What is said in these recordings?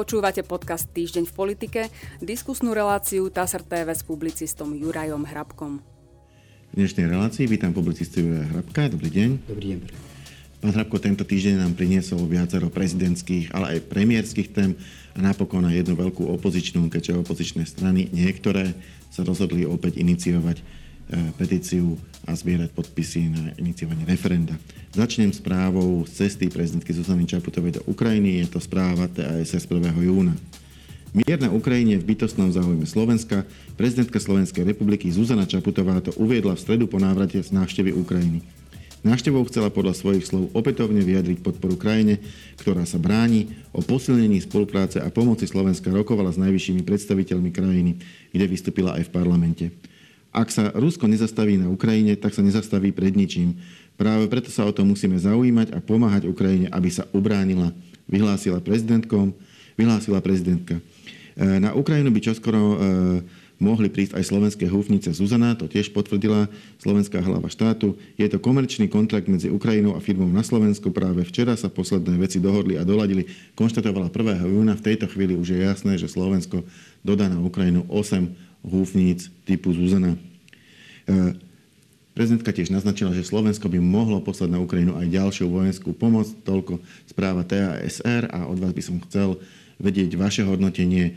Počúvate podcast Týždeň v politike, diskusnú reláciu TASR TV s publicistom Jurajom Hrabkom. V dnešnej relácii vítam publicistu Juraja Hrabka. Dobrý deň. Dobrý deň. Pán Hrabko, tento týždeň nám priniesol viacero prezidentských, ale aj premiérských tém a napokon aj jednu veľkú opozičnú, keďže opozičné strany niektoré sa rozhodli opäť iniciovať petíciu a zbierať podpisy na iniciovanie referenda. Začnem správou z cesty prezidentky Zuzany Čaputovej do Ukrajiny. Je to správa TASR z 1. júna. Mier na Ukrajine v bytostnom záujme Slovenska. Prezidentka Slovenskej republiky Zuzana Čaputová to uviedla v stredu po návrate z návštevy Ukrajiny. Návštevou chcela podľa svojich slov opätovne vyjadriť podporu krajine, ktorá sa bráni. O posilnení spolupráce a pomoci Slovenska rokovala s najvyššími predstaviteľmi krajiny, kde vystúpila aj v parlamente. Ak sa Rusko nezastaví na Ukrajine, tak sa nezastaví pred ničím. Práve preto sa o to musíme zaujímať a pomáhať Ukrajine, aby sa ubránila, vyhlásila prezidentka. Na Ukrajinu by čoskoro mohli prísť aj slovenské húfnice. Zuzana to tiež potvrdila, slovenská hlava štátu. Je to komerčný kontrakt medzi Ukrajinou a firmou na Slovensku. Práve včera sa posledné veci dohodli a doladili. Konštatovala 1. júna. V tejto chvíli už je jasné, že Slovensko dodá na Ukrajinu 8 húfníc typu Zuzana. Prezidentka tiež naznačila, že Slovensko by mohlo poslať na Ukrajinu aj ďalšiu vojenskú pomoc. Toľko správa TASR a od vás by som chcel vedieť vaše hodnotenie,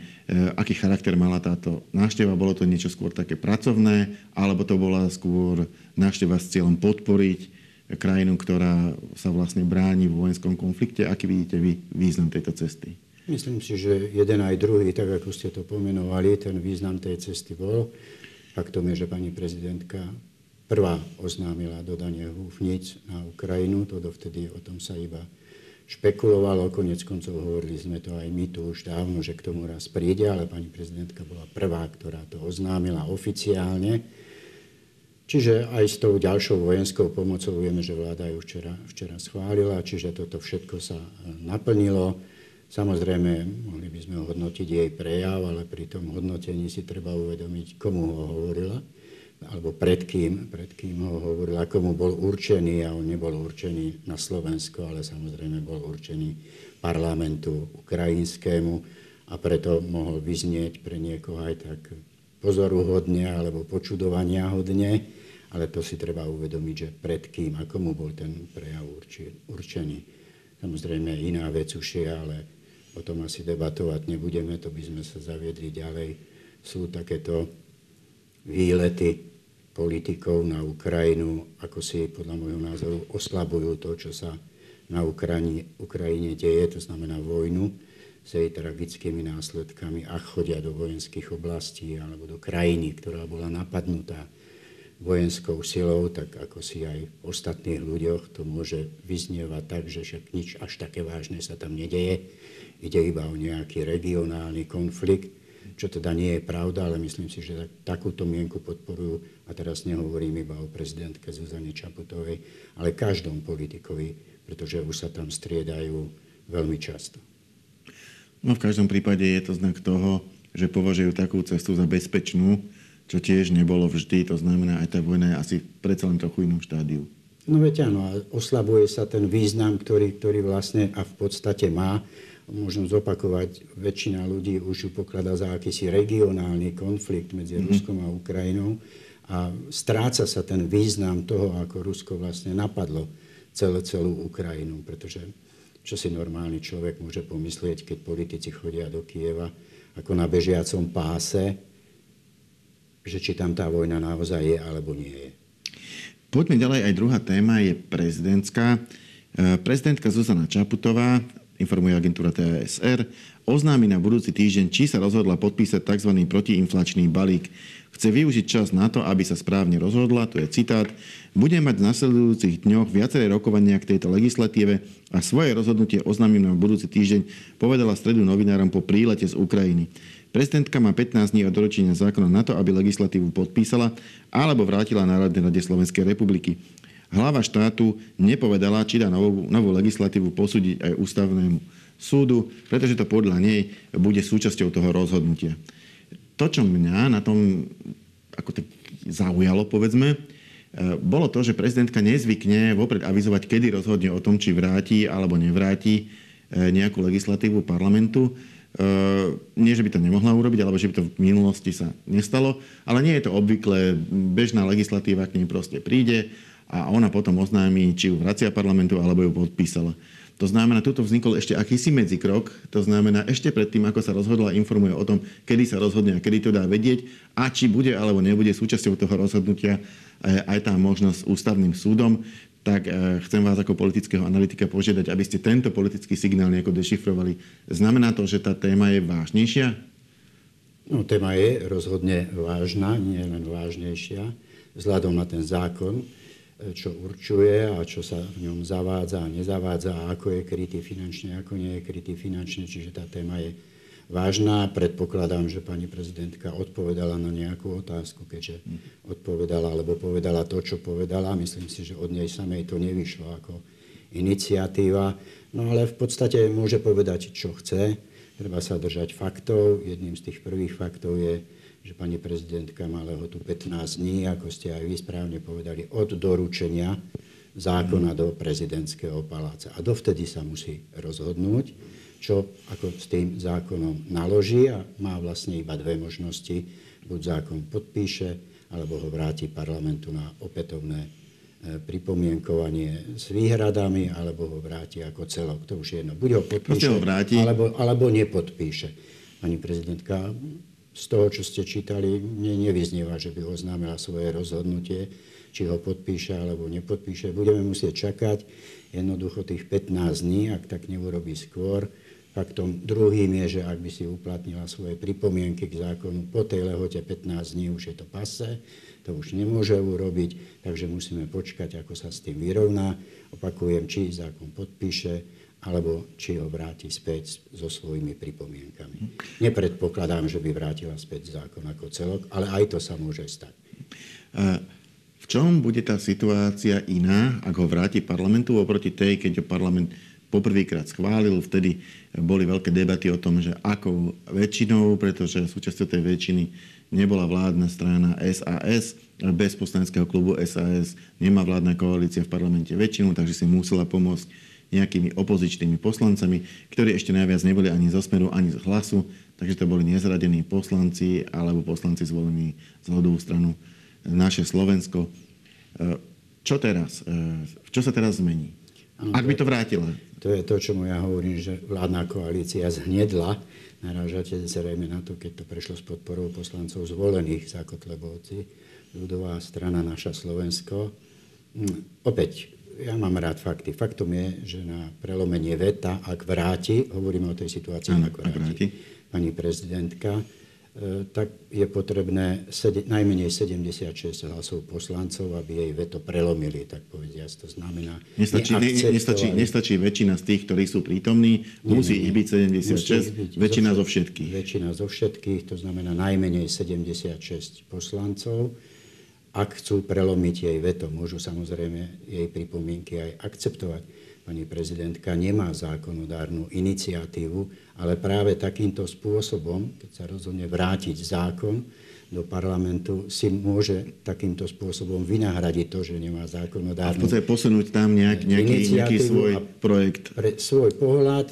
aký charakter mala táto návšteva. Bolo to niečo skôr také pracovné, alebo to bola skôr návšteva s cieľom podporiť krajinu, ktorá sa vlastne bráni v vojenskom konflikte? Aký vidíte vy význam tejto cesty? Myslím si, že jeden aj druhý, tak ako ste to pomenovali, ten význam tej cesty bol. Faktom je, že pani prezidentka prvá oznámila dodanie húfnic na Ukrajinu, to dovtedy o tom sa iba špekulovalo, koniec koncov hovorili sme to aj my tu už dávno, že k tomu raz príde, ale pani prezidentka bola prvá, ktorá to oznámila oficiálne. Čiže aj s tou ďalšou vojenskou pomocou vieme, že vláda ju včera schválila, čiže toto všetko sa naplnilo. Samozrejme, mohli by sme hodnotiť jej prejav, ale pri tom hodnotení si treba uvedomiť, komu ho hovorila, alebo pred kým ho hovorila, komu bol určený, a on nebol určený na Slovensko, ale samozrejme bol určený parlamentu ukrajinskému, a preto mohol vyznieť pre niekoho aj tak pozoruhodne alebo počudovaniahodne, ale to si treba uvedomiť, že pred kým a komu bol ten prejav určený. Samozrejme iná vec už je, ale o tom asi debatovať nebudeme, to by sme sa zaviedli ďalej. Sú takéto výlety politikov na Ukrajinu, ako si podľa môjho názoru oslabujú to, čo sa na Ukrajine deje, to znamená vojnu s jej tragickými následkami, a chodia do vojenských oblastí alebo do krajiny, ktorá bola napadnutá vojenskou silou, tak ako si aj v ostatných ľuďoch to môže vyznievať tak, že však nič až také vážne sa tam nedeje, ide iba o nejaký regionálny konflikt, čo teda nie je pravda, ale myslím si, že takúto mienku podporujú, a teraz nehovorím iba o prezidentke Zuzane Čaputovej, ale každom politikovi, pretože už sa tam striedajú veľmi často. No v každom prípade je to znak toho, že považujú takú cestu za bezpečnú, čo tiež nebolo vždy, to znamená aj tá vojna je asi predsa len trochu inom štádiu. No veď áno, oslabuje sa ten význam, ktorý vlastne a v podstate má. Môžem zopakovať, väčšina ľudí už ju pokladá za akýsi regionálny konflikt medzi Ruskom a Ukrajinou, a stráca sa ten význam toho, ako Rusko vlastne napadlo celú Ukrajinu, pretože čo si normálny človek môže pomyslieť, keď politici chodia do Kieva ako na bežiacom páse, že či tam tá vojna naozaj je, alebo nie je. Poďme ďalej, aj druhá téma je prezidentská. Prezidentka Zuzana Čaputová, informuje agentúra TASR, oznámi na budúci týždeň, či sa rozhodla podpísať tzv. Protiinflačný balík. Chce využiť čas na to, aby sa správne rozhodla, to je citát. Budem mať v nasledujúcich dňoch viaceré rokovania k tejto legislatíve a svoje rozhodnutie oznámim na budúci týždeň, povedala v stredu novinárom po prílete z Ukrajiny. Prezidentka má 15 dní od doručenia zákona na to, aby legislatívu podpísala alebo vrátila Národnej rade Slovenskej republiky. Hlava štátu nepovedala, či dá novú legislatívu posúdiť aj ústavnému súdu, pretože to podľa nej bude súčasťou toho rozhodnutia. To, čo mňa na tom ako to zaujalo, povedzme, bolo to, že prezidentka nezvykne vopred avizovať, kedy rozhodne o tom, či vráti alebo nevráti nejakú legislatívu parlamentu. Nie, že by to nemohla urobiť, alebo že by to v minulosti sa nestalo, ale nie je to obvyklé. Bežná legislatíva k nej proste príde a ona potom oznámi, či ju vracia parlamentu, alebo ju podpísala. To znamená, tuto vznikol ešte akýsi medzikrok, to znamená, ešte predtým, ako sa rozhodla, informuje o tom, kedy sa rozhodne a kedy to dá vedieť a či bude alebo nebude súčasťou toho rozhodnutia aj tá možnosť ústavným súdom. Tak chcem vás ako politického analytika požiadať, aby ste tento politický signál nejako dešifrovali. Znamená to, že tá téma je vážnejšia? No, téma je rozhodne vážna, nie len vážnejšia, vzhľadom na ten zákon, čo určuje a čo sa v ňom zavádza a nezavádza, a ako je krytý finančne, ako nie je krytý finančne. Čiže tá téma je vážna. Predpokladám, že pani prezidentka odpovedala na nejakú otázku, keďže odpovedala alebo povedala to, čo povedala. Myslím si, že od nej samej to nevyšlo ako iniciatíva. No ale v podstate môže povedať, čo chce. Treba sa držať faktov. Jedným z tých prvých faktov je, že pani prezidentka má lehotu 15 dní, ako ste aj vy správne povedali, od doručenia zákona do prezidentského paláca. A dovtedy sa musí rozhodnúť, čo ako s tým zákonom naloží, a má vlastne iba dve možnosti. Buď zákon podpíše, alebo ho vráti parlamentu na opätovné pripomienkovanie s výhradami, alebo ho vráti ako celok. To už je jedno. Buď ho podpíše, alebo nepodpíše. Pani prezidentka, z toho, čo ste čítali, nevyznieva, že by oznámila svoje rozhodnutie, či ho podpíše alebo nepodpíše. Budeme musieť čakať jednoducho tých 15 dní, ak tak neurobí skôr. Faktom druhým je, že ak by si uplatnila svoje pripomienky k zákonu po tej lehote 15 dní, už je to pasé, to už nemôže urobiť, takže musíme počkať, ako sa s tým vyrovná. Opakujem, či zákon podpíše, alebo či ho vráti späť so svojimi pripomienkami. Nepredpokladám, že by vrátila späť zákon ako celok, ale aj to sa môže stať. V čom bude tá situácia iná, ak ho vráti parlamentu, oproti tej, keď ho parlament poprvýkrát schválil? Vtedy boli veľké debaty o tom, že akou väčšinou, pretože súčasťou tej väčšiny nebola vládna strana SAS, bez poslaneckého klubu SAS nemá vládna koalícia v parlamente väčšinu, takže si musela pomôcť nejakými opozičnými poslancami, ktorí ešte najviac neboli ani zo Smeru, ani z Hlasu, takže to boli nezradení poslanci alebo poslanci zvolení z Ľudovú stranu naše Slovensko. Čo teraz? Čo sa teraz zmení? Ak by to vrátila? To je to, čomu ja hovorím, že vládna koalícia zhnedla. Narážate zrejme na to, keď to prešlo s podporou poslancov zvolených za Kotlebovci. Ľudová strana naša Slovensko. Opäť, ja mám rád fakty. Faktom je, že na prelomenie veta, ak vráti, hovoríme o tej situácii, ak vráti pani prezidentka, tak je potrebné najmenej 76 hlasov poslancov, aby jej veto prelomili, tak povediac. To znamená... Nestačí väčšina z tých, ktorí sú prítomní, musí ich byť 76, väčšina zo všetkých. Väčšina zo všetkých, to znamená najmenej 76 poslancov. Ak chcú prelomiť jej veto, môžu samozrejme jej pripomienky aj akceptovať. Pani prezidentka nemá zákonodárnu iniciatívu, ale práve takýmto spôsobom, keď sa rozhodne vrátiť zákon do parlamentu, si môže takýmto spôsobom vynahradiť to, že nemá zákonodárnu iniciatívu. A v podstate posunúť tam nejaký svoj projekt. Svoj pohľad,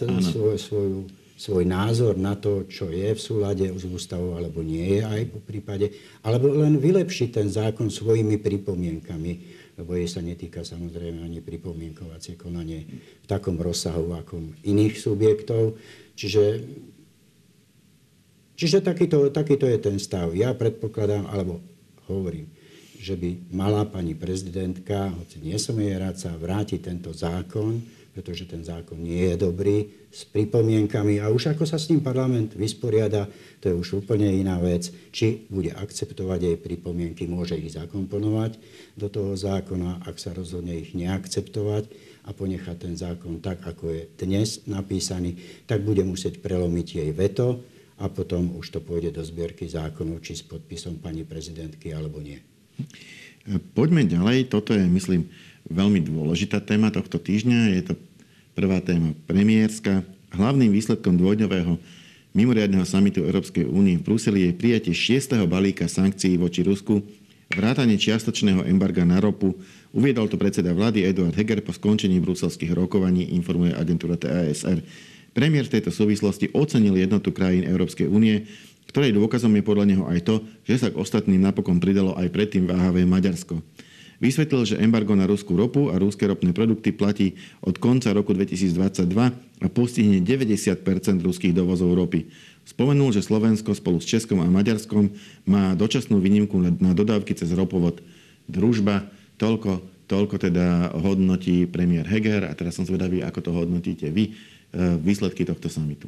svoj názor na to, čo je v súlade s ústavou, alebo nie je aj po prípade, alebo len vylepšiť ten zákon svojimi pripomienkami, lebo jej sa netýka samozrejme ani pripomienkovacie konanie v takom rozsahu, ako iných subjektov. Čiže takýto je ten stav. Ja predpokladám, alebo hovorím, že by mala pani prezidentka, hoci nie som jej radca, vrátiť tento zákon, pretože ten zákon nie je dobrý, s pripomienkami. A už ako sa s tým parlament vysporiada, to je už úplne iná vec. Či bude akceptovať jej pripomienky, môže ich zakomponovať do toho zákona, ak sa rozhodne ich neakceptovať a ponechať ten zákon tak, ako je dnes napísaný, tak bude musieť prelomiť jej veto a potom už to pôjde do zbierky zákonov, či s podpisom pani prezidentky, alebo nie. Poďme ďalej. Toto je, myslím, veľmi dôležitá téma tohto týždňa. Je to prvá téma premiérska. Hlavným výsledkom dvojdňového mimoriadneho samitu Európskej únie v Bruseli je prijatie 6. balíka sankcií voči Rusku, vrátanie čiastočného embarga na ropu. Uviedol to predseda vlády Eduard Heger po skončení bruselských rokovaní, informuje agentúra TASR. Premiér v tejto súvislosti ocenil jednotu krajín Európskej únie, ktorej dôkazom je podľa neho aj to, že sa k ostatným napokon pridalo aj predtým váhavé Maďarsko. Vysvetlil, že embargo na ruskú ropu a ruské ropné produkty platí od konca roku 2022 a postihne 90% ruských dovozov ropy. Spomenul, že Slovensko spolu s Českom a Maďarskom má dočasnú výnimku na dodávky cez ropovod Družba. Toľko teda hodnotí premiér Heger a teraz som zvedavý, ako to hodnotíte vy, výsledky tohto samitu.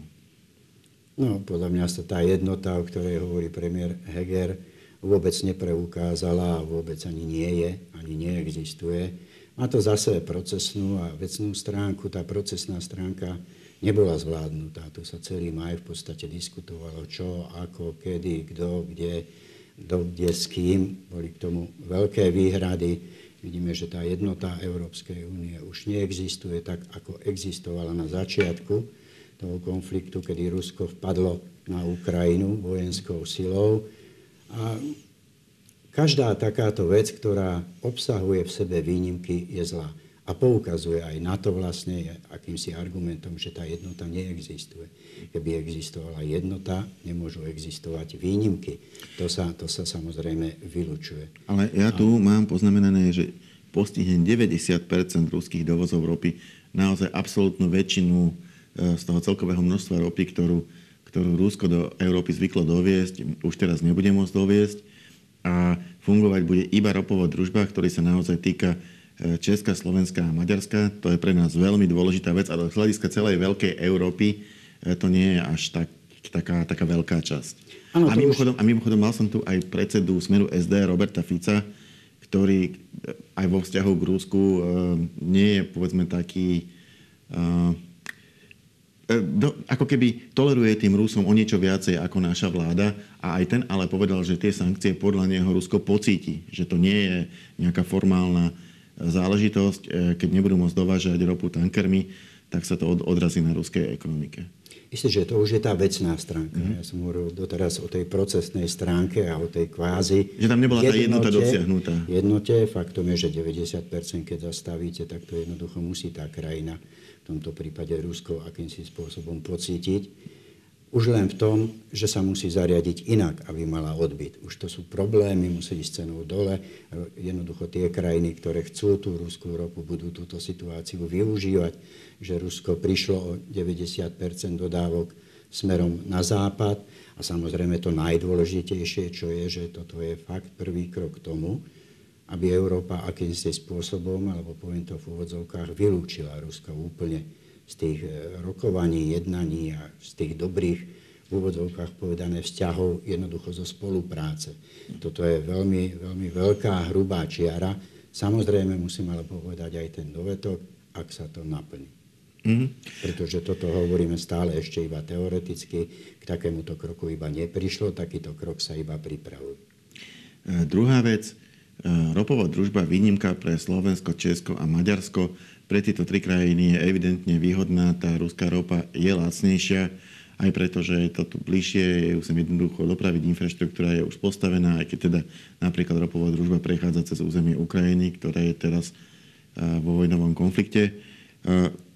No, podľa mňa sa tá jednota, o ktorej hovorí premiér Heger, vôbec nepreukázala a vôbec ani nie je, ani neexistuje. Má to zase procesnú a vecnú stránku. Tá procesná stránka nebola zvládnutá. Tu sa celý maj v podstate diskutovalo čo, ako, kedy, kto, kde, s kým. Boli k tomu veľké výhrady. Vidíme, že tá jednota Európskej únie už neexistuje tak, ako existovala na začiatku toho konfliktu, kedy Rusko vpadlo na Ukrajinu vojenskou silou. A každá takáto vec, ktorá obsahuje v sebe výnimky, je zlá. A poukazuje aj na to vlastne akýmsi argumentom, že tá jednota neexistuje. Keby existovala jednota, nemôžu existovať výnimky. To sa samozrejme vylučuje. Ale ja tu mám poznamenané, že postihne 90% ruských dovozov ropy, naozaj absolútnu väčšinu z toho celkového množstva ropy, ktorú Rusko do Európy zvyklo doviesť, už teraz nebude môcť doviesť a fungovať bude iba ropovod Družba, ktorý sa naozaj týka Česka, Slovenska a Maďarska. To je pre nás veľmi dôležitá vec a do hľadiska celej veľkej Európy to nie je až taká veľká časť. Ano, a mimochodom mal som tu aj predsedu Smeru SD Roberta Fica, ktorý aj vo vzťahu k Rusku nie je povedzme taký... ako keby toleruje tým Rusom o niečo viacej ako naša vláda a aj ten ale povedal, že tie sankcie podľa neho Rusko pocíti, že to nie je nejaká formálna záležitosť, keď nebudú môcť dovážať ropu tankermi, tak sa to odrazí na ruskej ekonomike. Isté, že to už je tá vecná stránka. Ja som hovoril doteraz o tej procesnej stránke a o tej kvázi. Že tam nebola tá jednota dosiahnutá. Jednote, faktom je, že 90%, keď zastavíte, tak to jednoducho musí tá krajina, v tomto prípade Rusko, akýmsi spôsobom pocítiť. Už len v tom, že sa musí zariadiť inak, aby mala odbyt. Už to sú problémy, musí ísť cenou dole. Jednoducho tie krajiny, ktoré chcú tú ruskú ropu, budú túto situáciu využívať, že Rusko prišlo o 90% dodávok smerom na západ. A samozrejme to najdôležitejšie, čo je, že toto je fakt prvý krok k tomu, aby Európa akýmsi spôsobom, alebo poviem to v úvodzovkách, vylúčila Rusko úplne z tých rokovaní, jednaní a z tých dobrých, v úvodzovkách povedané, vzťahov jednoducho zo spolupráce. Toto je veľmi, veľmi veľká, hrubá čiara. Samozrejme, musím ale povedať aj ten dovetok, ak sa to naplní. Pretože toto hovoríme stále ešte iba teoreticky. K takémuto kroku iba neprišlo, takýto krok sa iba pripravuje. Druhá vec, ropová družba výnimka pre Slovensko, Česko a Maďarsko. Pre tieto tri krajiny je evidentne výhodná, tá ruská ropa je lacnejšia, aj preto, že je to tu bližšie, je už sem jednoducho dopraviť, infraštruktúra je už postavená, aj keď teda napríklad ropová družba prechádza cez územie Ukrajiny, ktoré je teraz vo vojnovom konflikte.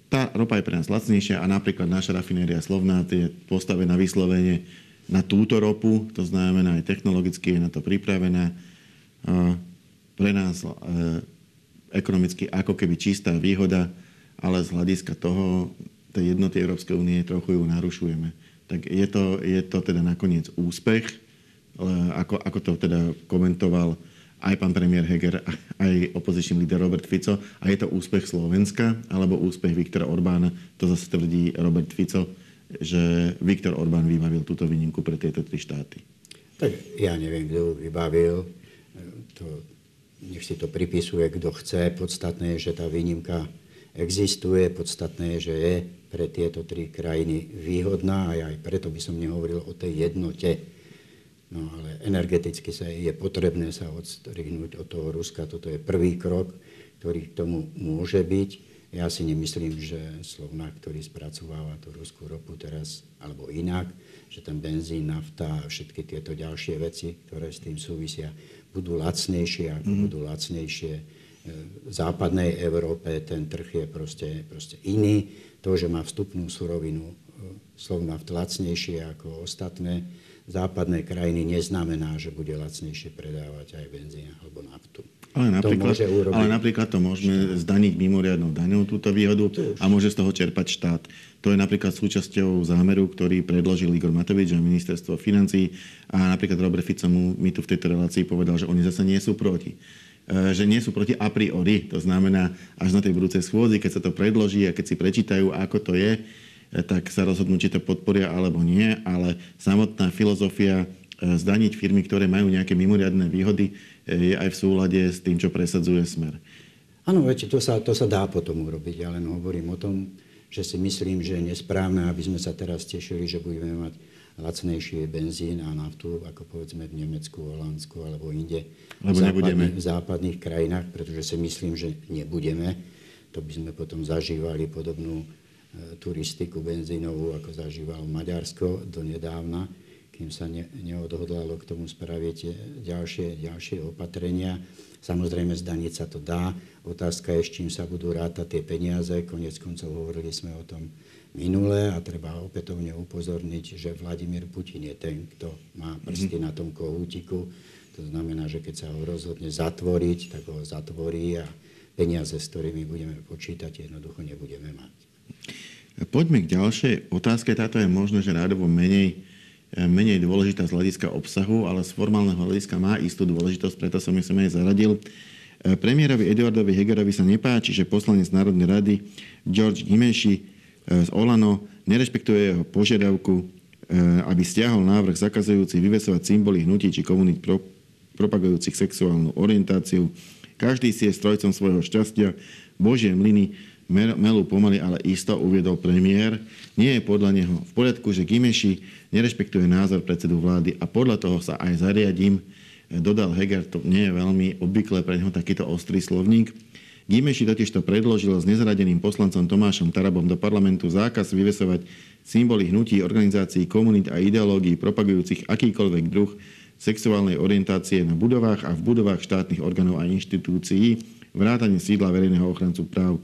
Tá ropa je pre nás lacnejšia a napríklad naša rafinéria Slovnaft je postavená vyslovene na túto ropu, to znamená aj technologicky je na to pripravená. Pre nás ekonomicky ako keby čistá výhoda, ale z hľadiska toho, tej jednoty Európskej únie trochu ju narušujeme. Tak je to teda nakoniec úspech, ako to teda komentoval aj pán premiér Heger, aj opozičný líder Robert Fico. A je to úspech Slovenska, alebo úspech Viktora Orbána? To zase tvrdí Robert Fico, že Viktor Orbán vybavil túto výnimku pre tieto tri štáty. Tak ja neviem, kto vybavil to. Nech si to pripisuje, kto chce. Podstatné je, že tá výnimka existuje. Podstatné je, že je pre tieto tri krajiny výhodná. A aj preto by som nehovoril o tej jednote. No ale energeticky je potrebné sa odstrihnúť od toho Ruska. Toto je prvý krok, ktorý k tomu môže byť. Ja si nemyslím, že Slovnaft, ktorý spracováva tú ruskú ropu teraz, alebo inak, že ten benzín, nafta a všetky tieto ďalšie veci, ktoré s tým súvisia, budú lacnejšie v západnej Európe ten trh je proste iný. To, že má vstupnú surovinu Slovnaft lacnejšie ako ostatné západné krajiny, neznamená, že bude lacnejšie predávať aj benzín alebo naftu. Ale napríklad to môžeme zdaniť mimoriadnou daňou túto výhodu a môže z toho čerpať štát. To je napríklad súčasťou zámeru, ktorý predložil Igor Matovič a ministerstvo financií. A napríklad Robert Fico mi tu v tejto relácii povedal, že oni zase nie sú proti. Že nie sú proti a priori. To znamená, až na tej budúcej schôdzi, keď sa to predloží a keď si prečítajú, ako to je, tak sa rozhodnú, či to podporia alebo nie. Ale samotná filozofia zdaniť firmy, ktoré majú nejaké mimoriadne výhody, je aj v súlade s tým, čo presadzuje Smer. Áno, viete, to sa dá potom urobiť. Ja len hovorím o tom, že si myslím, že je nesprávne, aby sme sa teraz tešili, že budeme mať lacnejšie benzín a naftu, ako povedzme v Nemecku, Holandsku alebo inde v západných krajinách, pretože si myslím, že nebudeme. To by sme potom zažívali podobnú turistiku benzínovú, ako zažívalo Maďarsko donedávna, kým sa neodhodlalo k tomu spraviť ďalšie opatrenia. Samozrejme, zdaniť sa to dá. Otázka je, s čím sa budú rátať tie peniaze. Koniec koncov hovorili sme o tom minule a treba opätovne upozorniť, že Vladimír Putin je ten, kto má prsty na tom kohútiku. To znamená, že keď sa ho rozhodne zatvoriť, tak ho zatvorí a peniaze, s ktorými budeme počítať, jednoducho nebudeme mať. Poďme k ďalšej otázke. Táto je možno, že rádovo menej dôležitá z hľadiska obsahu, ale z formálneho hľadiska má istú dôležitosť, preto som ju sem aj zaradil. Premiérovi Eduardovi Hegerovi sa nepáči, že poslanec Národnej rady George Gyimesi z Olano nerešpektuje jeho požiadavku, aby stiahol návrh zakazujúci vyvesovať symboly hnutí či komunít propagujúcich sexuálnu orientáciu. Každý si je strojcom svojho šťastia. Božie mlyny melú pomaly, ale isto, uviedol premiér. Nie je podľa neho v poriadku, že Gyimesi nerešpektuje názor predsedu vlády a podľa toho sa aj zariadím, dodal Heger. To nie je veľmi obvyklé pre neho takýto ostrý slovník. Gyimesi totiž to predložil s nezradeným poslancom Tomášom Tarabom do parlamentu zákaz vyvesovať symboly hnutí, organizácií, komunít a ideológií propagujúcich akýkoľvek druh sexuálnej orientácie na budovách a v budovách štátnych orgánov a inštitúcií, vrátane sídla verejného ochrancu práv.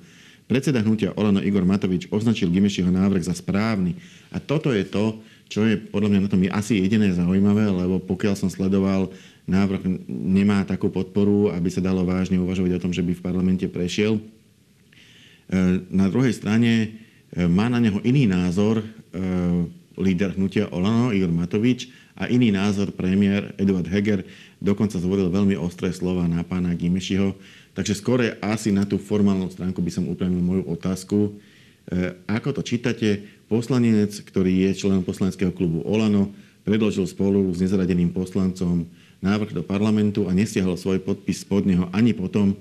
Predseda hnutia Olano Igor Matovič označil Gymesiho návrh za správny. A toto je to, čo je podľa mňa na tom asi jediné zaujímavé, lebo pokiaľ som sledoval, návrh nemá takú podporu, aby sa dalo vážne uvažovať o tom, že by v parlamente prešiel. Na druhej strane má na neho iný názor líder hnutia Olano Igor Matovič a iný názor premiér Eduard Heger. Dokonca zvolil veľmi ostré slova na pána Gymesiho. Takže skôr asi na tú formálnu stránku by som upravil moju otázku. Ako to čítate? Poslanec, ktorý je členom poslaneckého klubu Olano, predložil spolu s nezradeným poslancom návrh do parlamentu a nestiahol svoj podpis spod neho ani potom,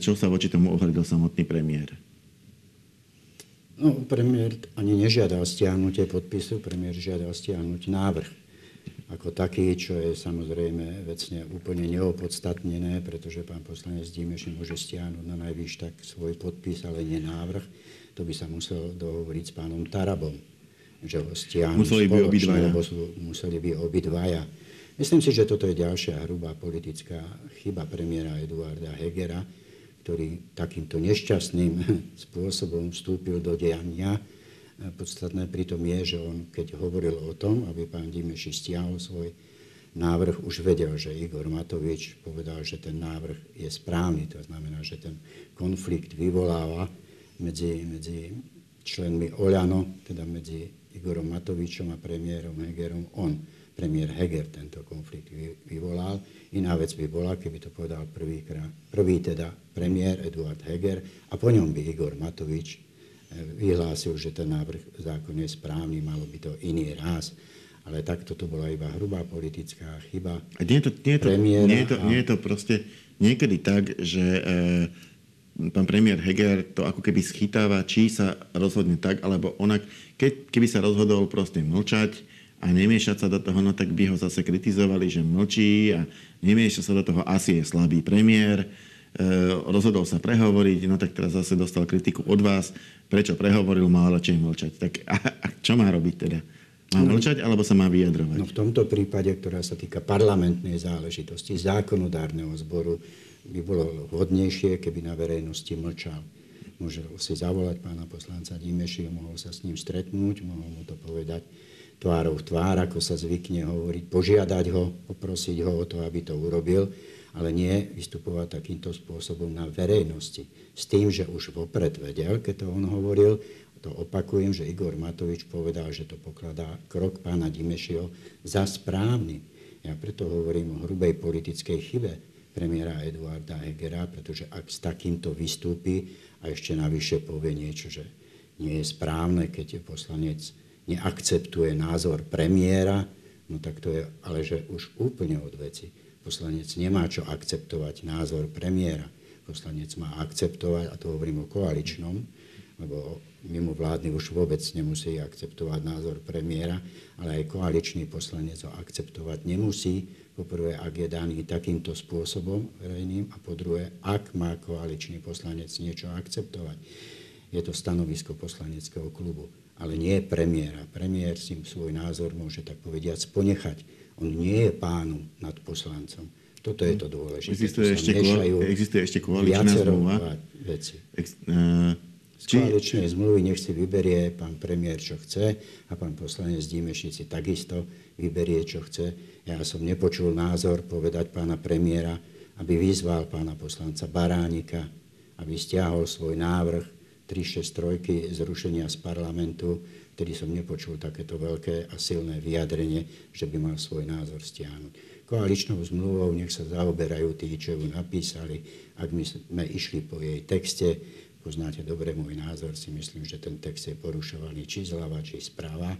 čo sa voči tomu ohradil samotný premiér. No, premiér ani nežiadal stiahnutie podpisu, premiér žiadal stiahnuť návrh ako taký, čo je samozrejme vecne úplne neopodstatnené, pretože pán poslanec Gyimesi môže stiahnuť na najvyššie tak svoj podpis, ale nie návrh. To by sa musel dohovoriť s pánom Tarabom, že ho stiahnu spoločne, lebo museli by obidvaja. Myslím si, že toto je ďalšia hrubá politická chyba premiéra Eduarda Hegera, ktorý takýmto nešťastným spôsobom vstúpil do dejania. Podstatné pritom je, že on, keď hovoril o tom, aby pán Gyimesi stiahol svoj návrh, už vedel, že Igor Matovič povedal, že ten návrh je správny. To znamená, že ten konflikt vyvoláva medzi členmi Olano, teda medzi Igorom Matovičom a premiérom Hegerom on. Premiér Heger tento konflikt vyvolal. Iná vec by bola, keby to povedal prvý premiér Eduard Heger a po ňom by Igor Matovič vyhlásil, že ten návrh zákon je správny, malo by to iný ráz. Ale takto to bola iba hrubá politická chyba premiéra. Nie je to proste niekedy tak, že pán premiér Heger to ako keby schytáva, či sa rozhodne tak, alebo onak. Keby sa rozhodol proste mlčať a nemiešať sa do toho, no tak by ho zase kritizovali, že mlčí a nemieša sa do toho, asi je slabý premiér. Rozhodol sa prehovoriť, no tak teraz zase dostal kritiku od vás. Prečo prehovoril, mal radšej mlčať. Tak a čo má robiť teda? Má mlčať, alebo sa má vyjadrovať? No v tomto prípade, ktorá sa týka parlamentnej záležitosti, zákonodárneho zboru, by bolo vhodnejšie, keby na verejnosti mlčal. Môže si zavolať pána poslanca Gyimesiho, mohol sa s ním stretnúť, mohol mu to povedať tvárou v tvár, ako sa zvykne hovoriť, požiadať ho, poprosiť ho o to, aby to urobil, ale nie vystupovať takýmto spôsobom na verejnosti. S tým, že už vopred vedel, keď to on hovoril, to opakujem, že Igor Matovič povedal, že to pokladá krok pána Gyimesiho za správny. Ja preto hovorím o hrubej politickej chybe premiéra Eduarda Hegera, pretože ak s takýmto vystúpi a ešte navyše povie niečo, že nie je správne, keď je poslanec neakceptuje názor premiéra, no tak to je ale že už úplne od veci. Poslanec nemá čo akceptovať názor premiéra. Poslanec má akceptovať, a to hovorím o koaličnom, lebo mimovládny už vôbec nemusí akceptovať názor premiéra, ale aj koaličný poslanec ho akceptovať nemusí. Po prvé, ak je daný takýmto spôsobom verejným, a po druhé, ak má koaličný poslanec niečo akceptovať. Je to stanovisko poslaneckého klubu, ale nie premiéra. Premiér si svoj názor môže, tak povediac, ponechať. On nie je pánom nad poslancom. Toto je to dôležité. Existuje ešte koaličná zmluva. Z koaličnej zmluvy nech si vyberie pán premiér, čo chce, a pán poslanec Gyimesi si takisto vyberie, čo chce. Ja som nepočul názor povedať pána premiéra, aby vyzval pána poslanca Baránika, aby stiahol svoj návrh 363 zrušenia z parlamentu, ktorý som nepočul takéto veľké a silné vyjadrenie, že by mal svoj názor stiahnuť. Koaličnou zmluvou nech sa zaoberajú tí, čo ju napísali. Ak my sme išli po jej texte, poznáte dobre môj názor, si myslím, že ten text je porušovaný či zľava, či správa,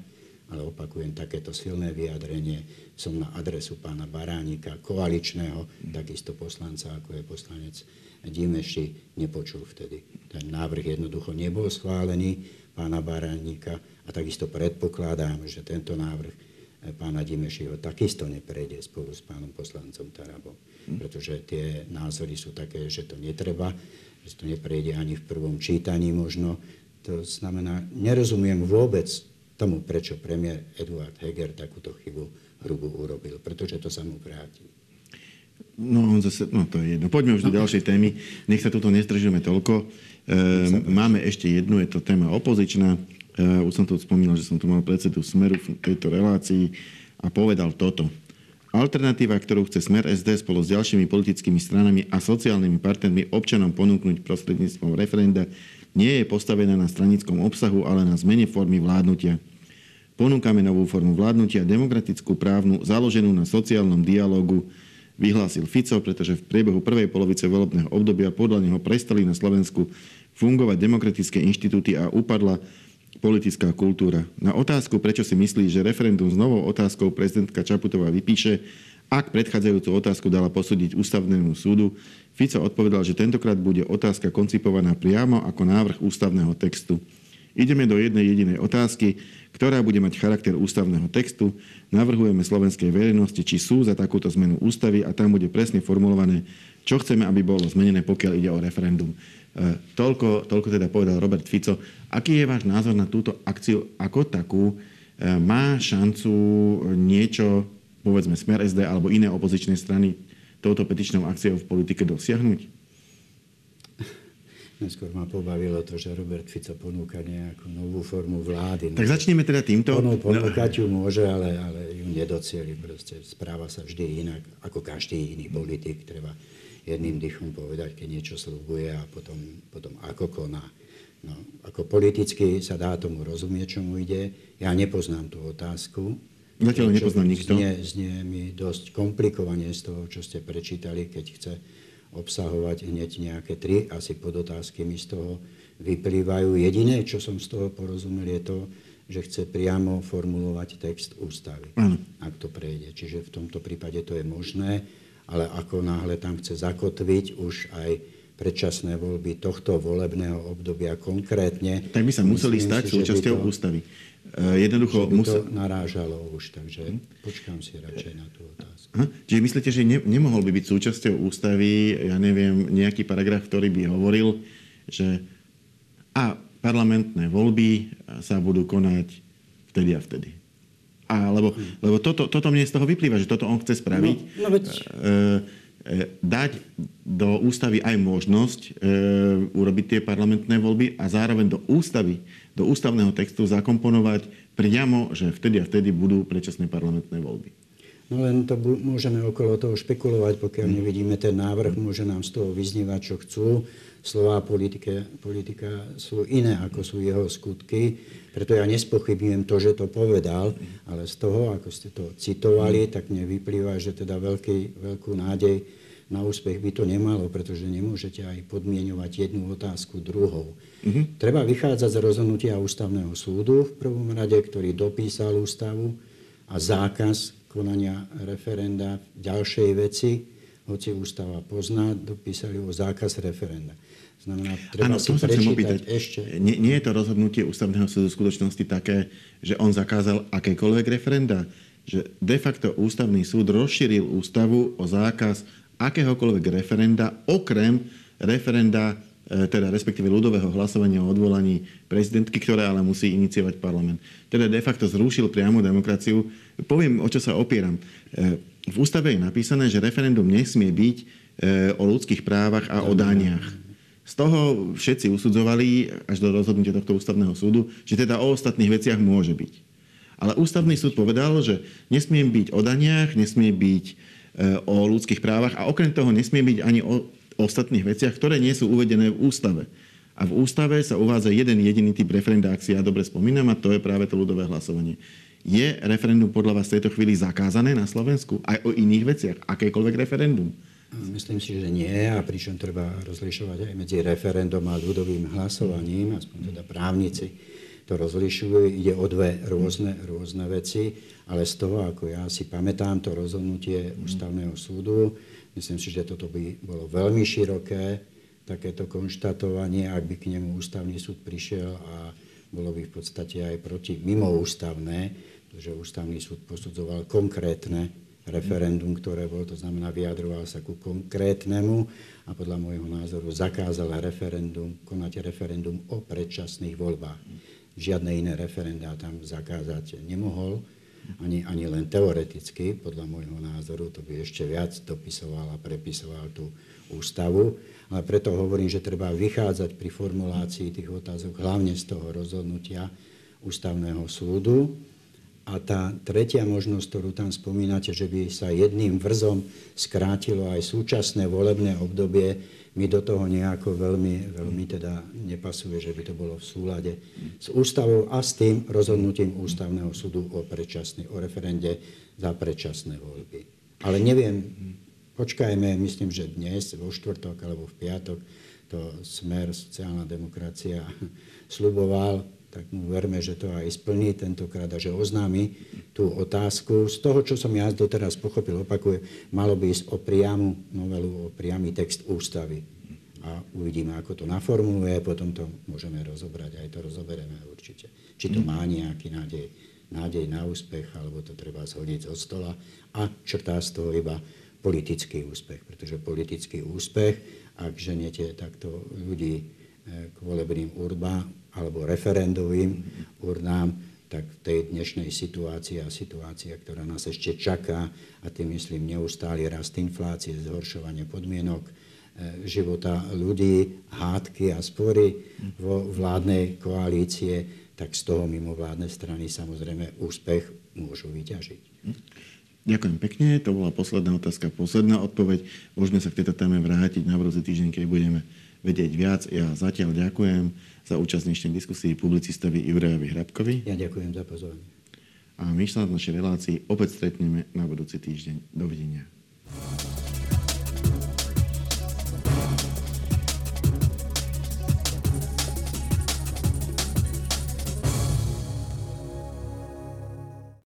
ale opakujem, takéto silné vyjadrenie som na adresu pána Baránika, koaličného, takisto poslanca, ako je poslanec Gyimesi, nepočul vtedy. Ten návrh jednoducho nebol schválený pána Baránika a takisto predpokladám, že tento návrh pána Gyimesiho takisto neprejde spolu s pánom poslancom Tarabom, pretože tie názory sú také, že to netreba, že to neprejde ani v prvom čítaní možno. To znamená, nerozumiem vôbec tomu, prečo premiér Eduard Heger takúto chybu hrubú urobil, pretože to sa mu vráti. To je jedno. Poďme už do ďalšej témy. Nech sa tuto nestržíme toľko. Máme ešte jednu, je to téma opozičná. Už som to spomínal, že som tu mal predsedu Smeru v tejto relácii a povedal toto. Alternatíva, ktorú chce Smer SD spolu s ďalšími politickými stranami a sociálnymi partnermi občanom ponúknuť prostredníctvom referenda, nie je postavená na stranickom obsahu, ale na zmene formy vládnutia. Ponúkame novú formu vládnutia, demokratickú, právnu, založenú na sociálnom dialógu, vyhlásil Fico, pretože v priebehu prvej polovice volebného obdobia podľa neho prestali na Slovensku fungovať demokratické inštitúty a upadla politická kultúra. Na otázku, prečo si myslí, že referendum s novou otázkou prezidentka Čaputová vypíše, ak predchádzajúcu otázku dala posúdiť ústavnému súdu, Fico odpovedal, že tentokrát bude otázka koncipovaná priamo ako návrh ústavného textu. Ideme do jednej jedinej otázky, ktorá bude mať charakter ústavného textu. Navrhujeme slovenskej verejnosti, či sú za takúto zmenu ústavy, a tam bude presne formulované, čo chceme, aby bolo zmenené, pokiaľ ide o referendum. Toľko teda povedal Robert Fico. Aký je váš názor na túto akciu ako takú? Má šancu niečo, povedzme Smer SD alebo iné opozičné strany, touto petičnou akciou v politike dosiahnuť? Neskôr ma pobavilo to, že Robert Fico ponúka nejakú novú formu vlády. Tak začneme teda týmto. Ponúkať ju môže, ale ju nedocieli. Proste správa sa vždy inak, ako každý iný politik. Treba jedným dychom povedať, keď niečo sľubuje a potom ako koná. No, ako politicky sa dá tomu rozumieť, čomu ide. Ja nepoznám tú otázku. Zatiaľ nepoznám nikto. Znie mi dosť komplikovane z toho, čo ste prečítali, keď chce obsahovať hneď nejaké tri, asi podotázky mi z toho vyplývajú. Jediné, čo som z toho porozumel, je to, že chce priamo formulovať text ústavy, ak to prejde. Čiže v tomto prípade to je možné, ale ako náhle tam chce zakotviť už aj predčasné voľby tohto volebného obdobia konkrétne, tak by sa museli stať súčasťou ústavy. Jednoducho to narážalo už, takže počkám si radšej na tú otázku. Aha. Čiže myslíte, že nemohol by byť súčasťou ústavy, ja neviem, nejaký paragraf, ktorý by hovoril, že parlamentné voľby sa budú konať vtedy a vtedy. Lebo toto mne z toho vyplýva, že toto on chce spraviť. No, veď dať do ústavy aj možnosť urobiť tie parlamentné voľby a zároveň do ústavy, do ústavného textu zakomponovať priamo, že vtedy a vtedy budú predčasné parlamentné voľby. No len to môžeme okolo toho špekulovať, pokiaľ nevidíme ten návrh, môže nám z toho vyznívať, čo chcú. Slová politika sú iné, ako sú jeho skutky. Preto ja nespochybňujem to, že to povedal, ale z toho, ako ste to citovali, tak mne vyplýva, že teda veľkú nádej na úspech by to nemalo, pretože nemôžete aj podmienovať jednu otázku druhou. Treba vychádzať z rozhodnutia ústavného súdu v prvom rade, ktorý dopísal ústavu a zákaz konania referenda v ďalšej veci, hoci ústava pozná, dopísali o zákaz referenda. Znamená, treba si prečítať ešte. Nie je to rozhodnutie ústavného súdu v skutočnosti také, že on zakázal akékoľvek referenda? Že de facto ústavný súd rozšíril ústavu o zákaz akéhokoľvek referenda, okrem referenda, teda respektíve ľudového hlasovania o odvolaní prezidentky, ktoré ale musí iniciovať parlament. Teda de facto zrušil priamu demokraciu. Poviem, o čo sa opieram. V ústave je napísané, že referendum nesmie byť o ľudských právach a o daniach. Z toho všetci usudzovali až do rozhodnutia tohto ústavného súdu, že teda o ostatných veciach môže byť. Ale ústavný súd povedal, že nesmie byť o daniach, nesmie byť o ľudských právach a okrem toho nesmie byť ani o ostatných veciach, ktoré nie sú uvedené v ústave. A v ústave sa uvádza jeden jediný typ referenda, ak si ja dobre spomínam, a to je práve to ľudové hlasovanie. Je referendum podľa vás v tejto chvíli zakázané na Slovensku? Aj o iných veciach? Akékoľvek referendum? Myslím si, že nie, a pričom treba rozlišovať aj medzi referendum a ľudovým hlasovaním, aspoň teda právnici to rozlišujú, ide o dve rôzne veci, ale z toho, ako ja si pamätám, to rozhodnutie ústavného súdu, myslím si, že toto by bolo veľmi široké, takéto konštatovanie, ak by k nemu ústavný súd prišiel a bolo by v podstate aj proti mimoústavné, pretože ústavný súd posudzoval konkrétne referendum, ktoré bolo, to znamená vyjadroval sa ku konkrétnemu a podľa môjho názoru zakázala referendum, konať referendum o predčasných voľbách. Žiadne iné referendá tam zakázať nemohol. Ani len teoreticky, podľa môjho názoru, to by ešte viac dopisoval a prepisoval tú ústavu. Ale preto hovorím, že treba vychádzať pri formulácii tých otázok hlavne z toho rozhodnutia ústavného súdu. A tá tretia možnosť, ktorú tam spomínate, že by sa jedným vrzom skrátilo aj súčasné volebné obdobie, mi do toho nejako veľmi teda nepasuje, že by to bolo v súlade s ústavou a s tým rozhodnutím ústavného súdu o referende za predčasné voľby. Ale neviem, počkajme, myslím, že dnes, vo štvrtok alebo v piatok, to Smer, sociálna demokracia sľuboval, tak mu verme, že to aj splní tentokrát a že oznámi tú otázku. Z toho, čo som ja doteraz pochopil, opakujem, malo by ísť o priamu novelu, o priamy text ústavy. A uvidíme, ako to naformuluje, potom to môžeme rozobrať, aj to rozoberieme určite. Či to má nejaký nádej na úspech, alebo to treba zhodiť zo stola a črtá z toho iba politický úspech. Pretože politický úspech, ak ženiete takto ľudí k volebným urbám, alebo referendovým urnám, tak v tej dnešnej situácii a situácia, ktorá nás ešte čaká, a tým myslím neustály rast inflácie, zhoršovanie podmienok života ľudí, hádky a spory vo vládnej koalície, tak z toho mimovládne strany samozrejme úspech môžu vyťažiť. Ďakujem pekne, to bola posledná otázka, posledná odpoveď. Môžeme sa k tejto téme vrátiť na budúci týždeň, keď budeme vedieť viac. Ja zatiaľ ďakujem za účasť dnešnej diskusii publicistovi Jurajovi Hrabkovi. Ja ďakujem za pozornosť. A my sa na našej relácii opäť stretneme na budúci týždeň. Dovidenia.